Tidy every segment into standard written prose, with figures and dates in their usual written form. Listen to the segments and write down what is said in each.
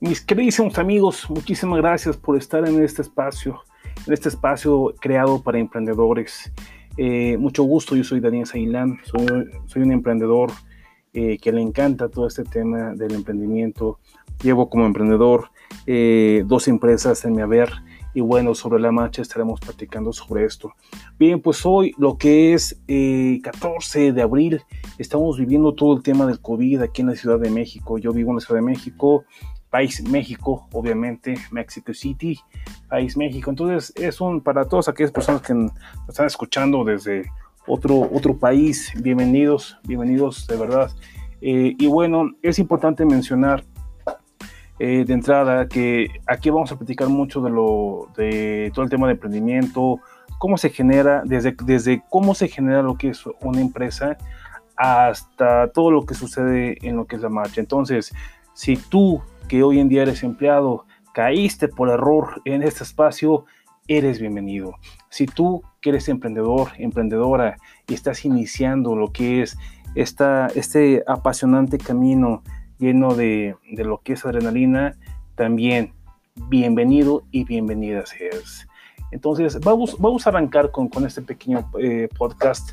Mis queridísimos amigos, muchísimas gracias por estar en este espacio creado para emprendedores. Mucho gusto, yo soy Daniel Zahilán, soy un emprendedor que le encanta todo este tema del emprendimiento. Llevo como emprendedor 2 empresas en mi haber y bueno, sobre la marcha estaremos platicando sobre esto. Bien, pues hoy lo que es 14 de abril, estamos viviendo todo el tema del COVID aquí en la Ciudad de México. Yo vivo en la Ciudad de México, País México, obviamente, Mexico City, País México. Entonces para todas aquellas personas que nos están escuchando desde otro país, bienvenidos de verdad. Y bueno, es importante mencionar de entrada que aquí vamos a platicar mucho de todo el tema de emprendimiento, cómo se genera, desde cómo se genera lo que es una empresa hasta todo lo que sucede en lo que es la marcha. Entonces, si tú que hoy en día eres empleado, caíste por error en este espacio, eres bienvenido. Si tú que eres emprendedor, emprendedora y estás iniciando lo que es este apasionante camino lleno de lo que es adrenalina, también bienvenido y bienvenida seas. Entonces vamos a arrancar con este pequeño podcast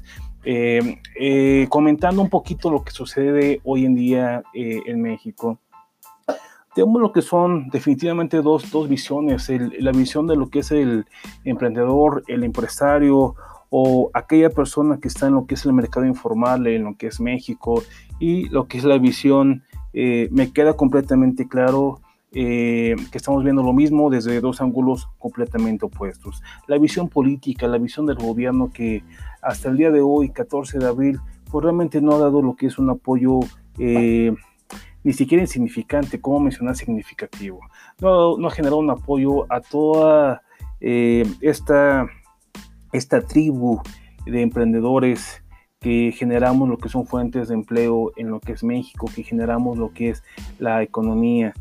comentando un poquito lo que sucede hoy en día en México. Tenemos lo que son definitivamente dos visiones, la visión de lo que es el emprendedor, el empresario o aquella persona que está en lo que es el mercado informal, en lo que es México, y lo que es la visión, me queda completamente claro que estamos viendo lo mismo desde 2 ángulos completamente opuestos. La visión política, la visión del gobierno que hasta el día de hoy, 14 de abril, pues realmente no ha dado lo que es un apoyo ni siquiera insignificante, como mencionar significativo. No ha generado un apoyo a toda esta tribu de emprendedores que generamos lo que son fuentes de empleo en lo que es México, que generamos lo que es la economía.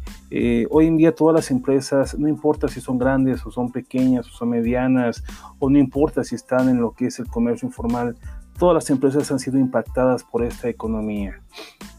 Hoy en día todas las empresas, no importa si son grandes o son pequeñas o son medianas, o no importa si están en lo que es el comercio informal, todas las empresas han sido impactadas por esta economía.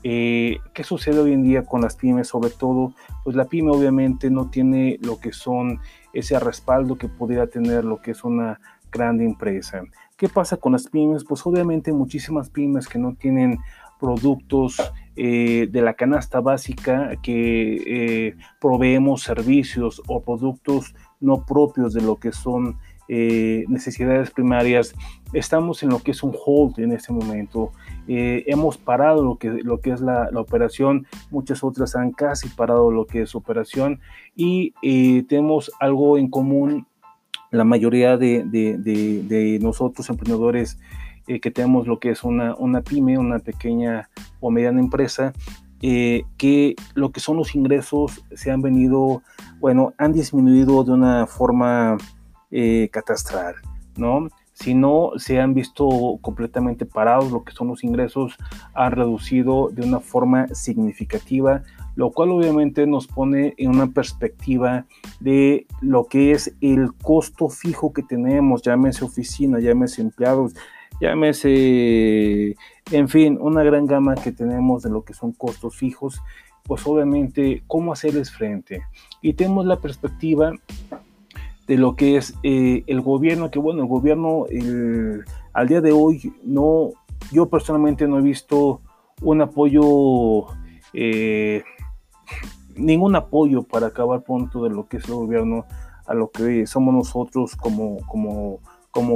¿Qué sucede hoy en día con las pymes? Sobre todo, pues la pyme obviamente no tiene lo que son ese respaldo que pudiera tener lo que es una grande empresa. ¿Qué pasa con las pymes? Pues obviamente muchísimas pymes que no tienen productos de la canasta básica, que proveemos servicios o productos no propios de lo que son necesidades primarias. Estamos en lo que es un hold en este momento. Hemos parado lo que es la operación. Muchas otras han casi parado lo que es operación, y tenemos algo en común la mayoría de nosotros emprendedores que tenemos lo que es una pyme, una pequeña o mediana empresa, que lo que son los ingresos han disminuido de una forma catastral, ¿no? Si no, se han visto completamente parados, lo que son los ingresos han reducido de una forma significativa, lo cual obviamente nos pone en una perspectiva de lo que es el costo fijo que tenemos, llámese oficina, llámese empleados, llámese, en fin, una gran gama que tenemos de lo que son costos fijos. Pues obviamente, ¿cómo hacerles frente? Y tenemos la perspectiva de lo que es el gobierno, que bueno, el gobierno al día de hoy yo personalmente no he visto un apoyo, ningún apoyo para acabar pronto de lo que es el gobierno a lo que somos nosotros como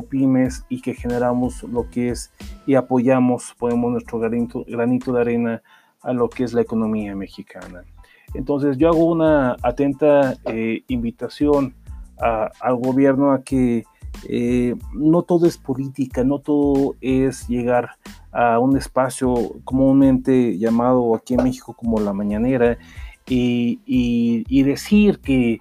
pymes, y que generamos lo que es y apoyamos, ponemos nuestro granito de arena a lo que es la economía mexicana. Entonces yo hago una atenta invitación al gobierno a que no todo es política, no todo es llegar a un espacio comúnmente llamado aquí en México como la mañanera y decir que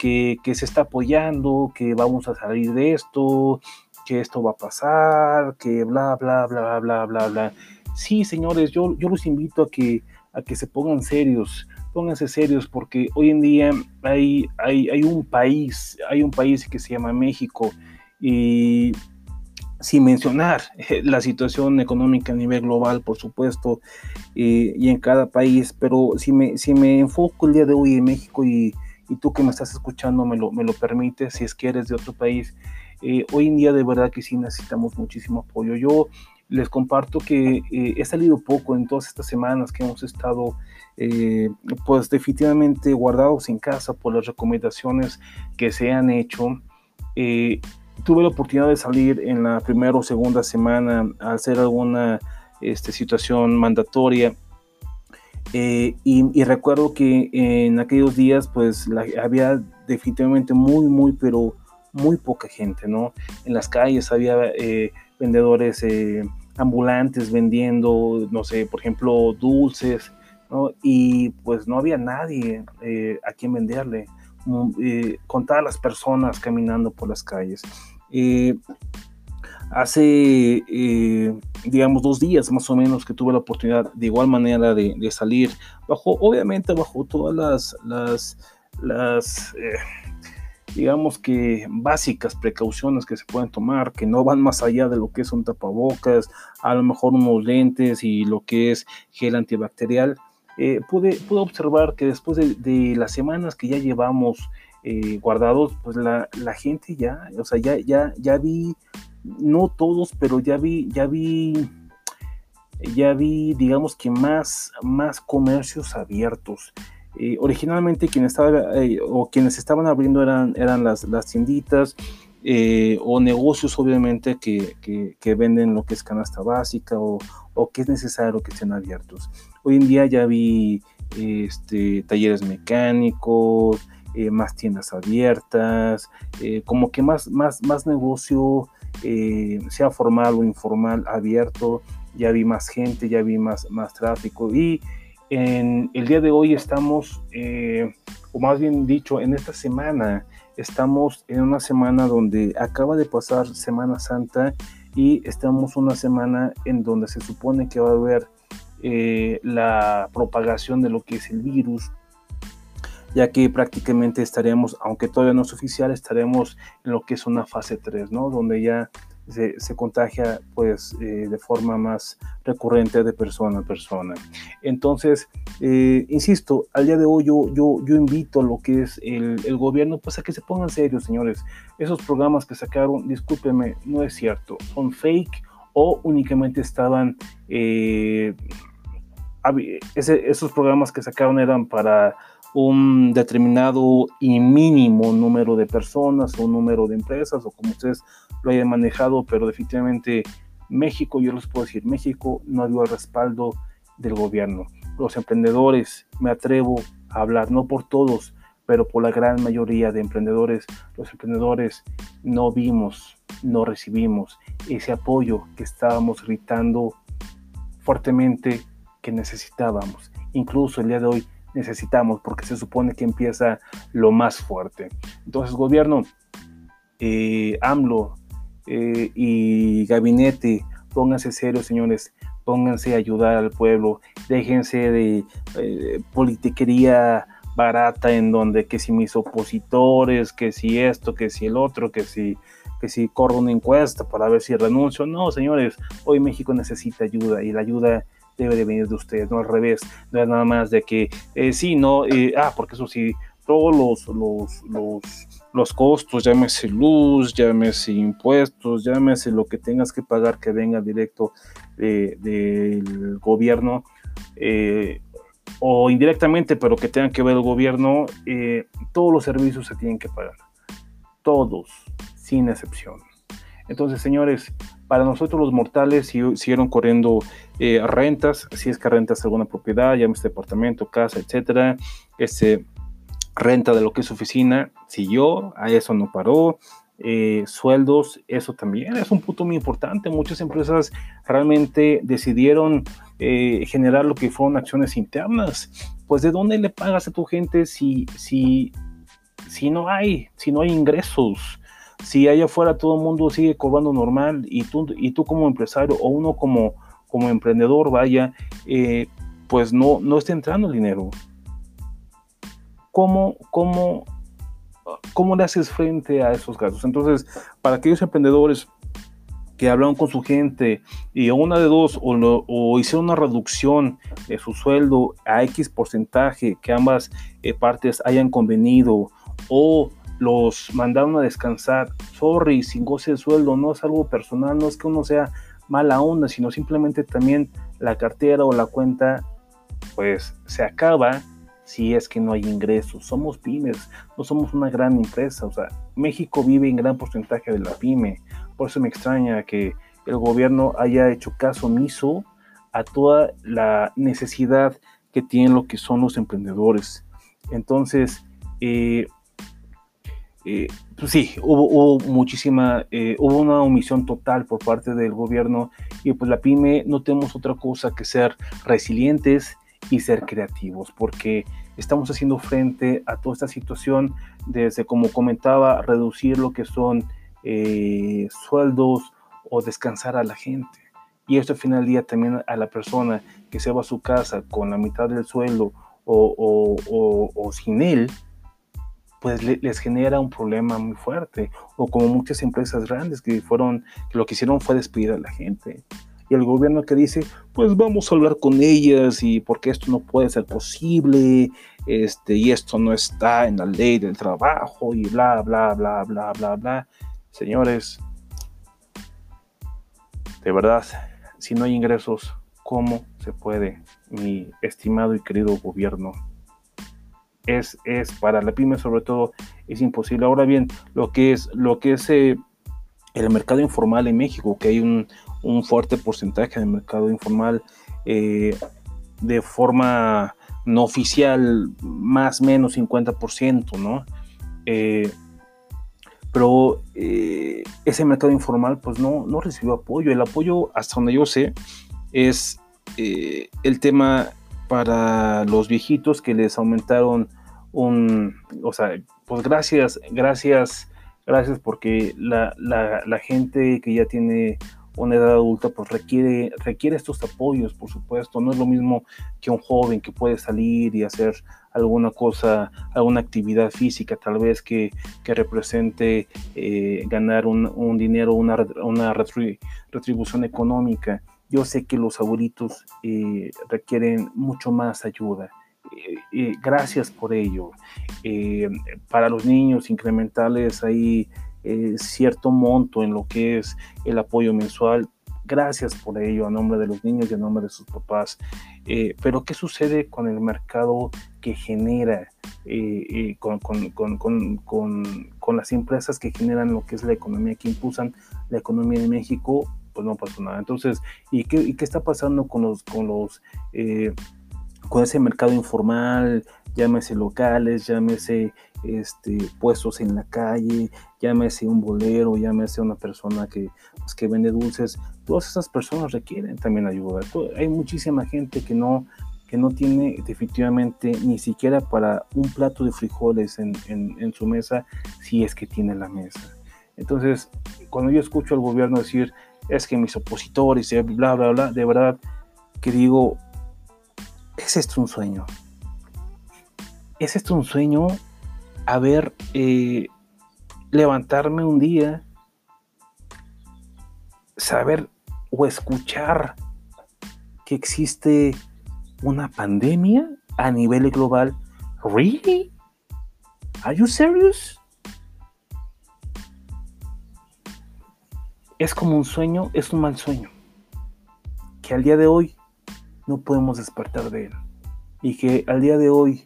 se está apoyando, que vamos a salir de esto, que esto va a pasar, que bla, bla, bla, bla, bla, bla. Sí, señores, yo los invito a que se pongan serios. Pónganse serios, porque hoy en día hay un país que se llama México, y sin mencionar la situación económica a nivel global, por supuesto, y en cada país. Pero si me enfoco el día de hoy en México, y tú que me estás escuchando me lo permites, si es que eres de otro país, hoy en día de verdad que sí necesitamos muchísimo apoyo. Yo les comparto que he salido poco en todas estas semanas que hemos estado pues definitivamente guardados en casa por las recomendaciones que se han hecho. Tuve la oportunidad de salir en la primera o segunda semana a hacer alguna situación mandatoria, y recuerdo que en aquellos días pues había definitivamente muy poca gente, ¿no? En las calles había vendedores ambulantes vendiendo, no sé, por ejemplo, dulces, ¿no? Y pues no había nadie a quien venderle, con todas las personas caminando por las calles. Hace, digamos, 2 días más o menos que tuve la oportunidad de igual manera de salir, obviamente bajo todas las digamos que básicas precauciones que se pueden tomar, que no van más allá de lo que es un tapabocas, a lo mejor unos lentes y lo que es gel antibacterial. Pude observar que después de las semanas que ya llevamos guardados, pues la gente ya, o sea, ya vi, no todos, pero ya vi, digamos que más comercios abiertos. Originalmente quienes estaban abriendo eran las tienditas o negocios, obviamente, que venden lo que es canasta básica o que es necesario que estén abiertos. Hoy en día ya vi talleres mecánicos, más tiendas abiertas, como que más negocio, sea formal o informal, abierto. Ya vi más gente, ya vi más tráfico, y en el día de hoy estamos, o más bien dicho, en esta semana, estamos en una semana donde acaba de pasar Semana Santa, y estamos una semana en donde se supone que va a haber la propagación de lo que es el virus, ya que prácticamente estaremos, aunque todavía no es oficial, estaremos en lo que es una fase 3, ¿no? Donde ya se contagia pues de forma más recurrente de persona a persona. Entonces, insisto, al día de hoy yo invito a lo que es el gobierno, pues a que se pongan serios, señores. Esos programas que sacaron, discúlpenme, no es cierto, son fake o únicamente estaban... esos programas que sacaron eran para un determinado y mínimo número de personas o número de empresas, o como ustedes lo hayan manejado, pero definitivamente México, yo les puedo decir, México no dio el respaldo del gobierno. Los emprendedores, me atrevo a hablar, no por todos, pero por la gran mayoría de emprendedores, los emprendedores no vimos, no recibimos ese apoyo que estábamos gritando fuertemente que necesitábamos. Incluso el día de hoy necesitamos, porque se supone que empieza lo más fuerte. Entonces, gobierno, AMLO y gabinete, pónganse serios, señores, pónganse a ayudar al pueblo, déjense de politiquería barata en donde que si mis opositores, que si esto, que si el otro, que si corro una encuesta para ver si renuncio. No, señores, hoy México necesita ayuda, y la ayuda debe de venir de ustedes, no al revés. No es nada más de que porque eso sí, todos los costos, llámese luz, llámese impuestos, llámese lo que tengas que pagar, que venga directo del gobierno, o indirectamente, pero que tengan que ver el gobierno. Todos los servicios se tienen que pagar, todos, sin excepción. Entonces, señores, para nosotros los mortales siguieron corriendo rentas, si es que rentas alguna propiedad, llámese departamento, casa, etcétera, renta de lo que es oficina, siguió, a eso no paró. Sueldos, eso también es un punto muy importante. Muchas empresas realmente decidieron generar lo que fueron acciones internas. Pues, ¿de dónde le pagas a tu gente si no hay ingresos? Si allá afuera todo el mundo sigue cobrando normal, y tú como empresario, o uno como emprendedor, pues no está entrando el dinero. ¿Cómo le haces frente a esos gastos? Entonces, para aquellos emprendedores que hablaron con su gente y una de dos, o hicieron una reducción de su sueldo a X porcentaje que ambas partes hayan convenido, o los mandaron a descansar, sorry, sin goce de sueldo, no es algo personal, no es que uno sea mala onda, sino simplemente también la cartera o la cuenta pues se acaba si es que no hay ingresos. Somos pymes, no somos una gran empresa, o sea, México vive en gran porcentaje de la pyme, por eso me extraña que el gobierno haya hecho caso omiso a toda la necesidad que tienen lo que son los emprendedores. Entonces, pues sí, hubo una omisión total por parte del gobierno, y pues la pyme no tenemos otra cosa que ser resilientes y ser creativos, porque estamos haciendo frente a toda esta situación desde, como comentaba, reducir lo que son sueldos o descansar a la gente, y esto al final del día también a la persona que se va a su casa con la mitad del sueldo o sin él, pues les genera un problema muy fuerte, o como muchas empresas grandes que lo que hicieron fue despedir a la gente. Y el gobierno que dice, pues vamos a hablar con ellas, y porque esto no puede ser posible, y esto no está en la ley del trabajo, y bla, bla, bla, bla, bla, bla. Señores, de verdad, si no hay ingresos, ¿cómo se puede, mi estimado y querido gobierno? Es para la pyme, sobre todo, es imposible. Ahora bien, lo que es el mercado informal en México, que hay un fuerte porcentaje de mercado informal, de forma no oficial, más o menos 50%, ¿no? Pero ese mercado informal pues no recibió apoyo. El apoyo, hasta donde yo sé, es el tema para los viejitos, que les aumentaron pues gracias porque la gente que ya tiene una edad adulta pues requiere estos apoyos, por supuesto. No es lo mismo que un joven que puede salir y hacer alguna cosa, alguna actividad física tal vez que represente ganar un dinero, una retribución económica. Yo sé que los abuelitos requieren mucho más ayuda. Gracias por ello. Para los niños, incrementarles ahí cierto monto en lo que es el apoyo mensual. Gracias por ello a nombre de los niños y a nombre de sus papás. Pero ¿qué sucede con el mercado que genera, con las empresas que generan lo que es la economía, que impulsan la economía de México? Pues no pasó nada. Entonces, ¿y qué está pasando con ese mercado informal? Llámese locales, llámese puestos en la calle, llámese un bolero, llámese una persona que vende dulces. Todas esas personas requieren también ayuda. Hay muchísima gente que no tiene definitivamente ni siquiera para un plato de frijoles en su mesa, si es que tiene la mesa. Entonces, cuando yo escucho al gobierno decir, es que mis opositores, bla, bla, bla, de verdad que digo, ¿es esto un sueño? ¿Es esto un sueño? A ver, levantarme un día, saber o escuchar que existe una pandemia a nivel global. ¿Really? ¿Are you serious? Es como un sueño, es un mal sueño, que al día de hoy no podemos despertar de él, y que al día de hoy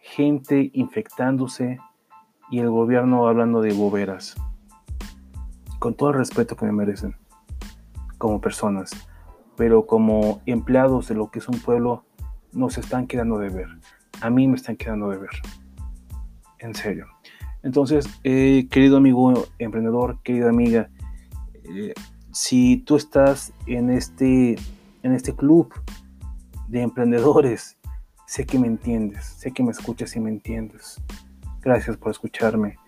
gente infectándose y el gobierno hablando de boberas, con todo el respeto que me merecen como personas, pero como empleados de lo que es un pueblo nos están quedando de ver. A mí me están quedando de ver, en serio. Entonces, querido amigo emprendedor, querida amiga, si tú estás en este club de emprendedores, sé que me entiendes, sé que me escuchas y me entiendes. Gracias por escucharme,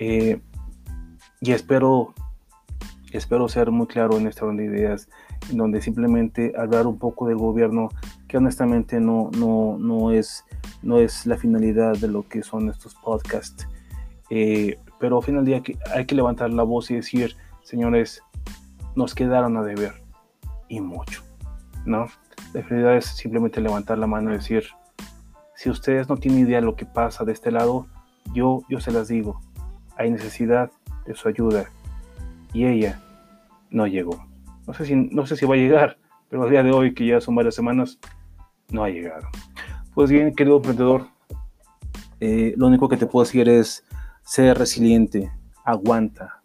y espero ser muy claro en esta ronda de ideas, donde simplemente hablar un poco del gobierno, que honestamente no es la finalidad de lo que son estos podcasts, pero al final del día hay que levantar la voz y decir, señores, nos quedaron a deber, y mucho, ¿no? La realidad es simplemente levantar la mano y decir, si ustedes no tienen idea de lo que pasa de este lado, yo se las digo, hay necesidad de su ayuda, y ella no llegó. No sé si va a llegar, pero al día de hoy, que ya son varias semanas, no ha llegado. Pues bien, querido emprendedor, lo único que te puedo decir es ser resiliente, aguanta,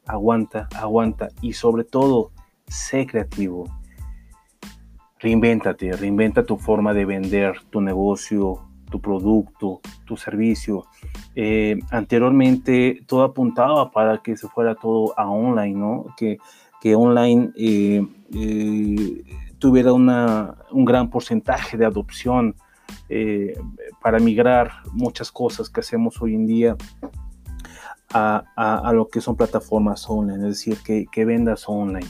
y sobre todo, sé creativo. Reinventa tu forma de vender tu negocio, tu producto, tu servicio. Anteriormente todo apuntaba para que se fuera todo a online, ¿no? Que online tuviera un gran porcentaje de adopción para migrar muchas cosas que hacemos hoy en día a lo que son plataformas online, es decir, que vendas online.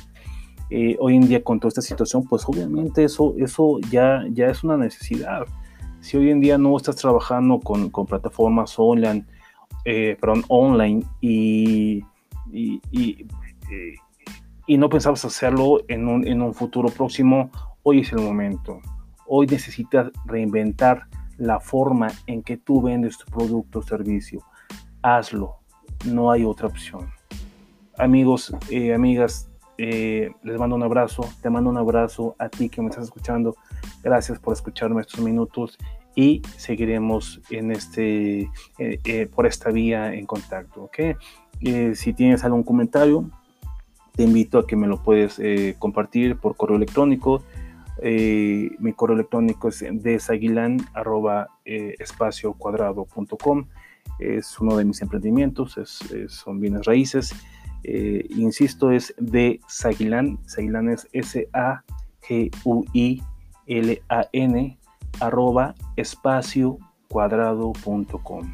Hoy en día, con toda esta situación, pues obviamente eso ya es una necesidad. Si hoy en día no estás trabajando con plataformas online, y no pensabas hacerlo en un futuro próximo, hoy es el momento. Hoy necesitas reinventar la forma en que tú vendes tu producto o servicio. Hazlo, no hay otra opción. Amigos, amigas, les mando un abrazo, te mando un abrazo a ti que me estás escuchando. Gracias por escucharme estos minutos y seguiremos en por esta vía en contacto, ¿ok? Si tienes algún comentario, te invito a que me lo puedes compartir por correo electrónico. Mi correo electrónico es desaguilan@espaciocuadrado.com. Es uno de mis emprendimientos, son bienes raíces. Insisto, es desaguilan. Zahilán es SAGUILAN @espaciocuadrado.com.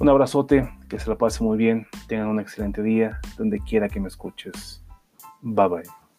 Un abrazote, que se la pase muy bien, tengan un excelente día, donde quiera que me escuches. Bye bye.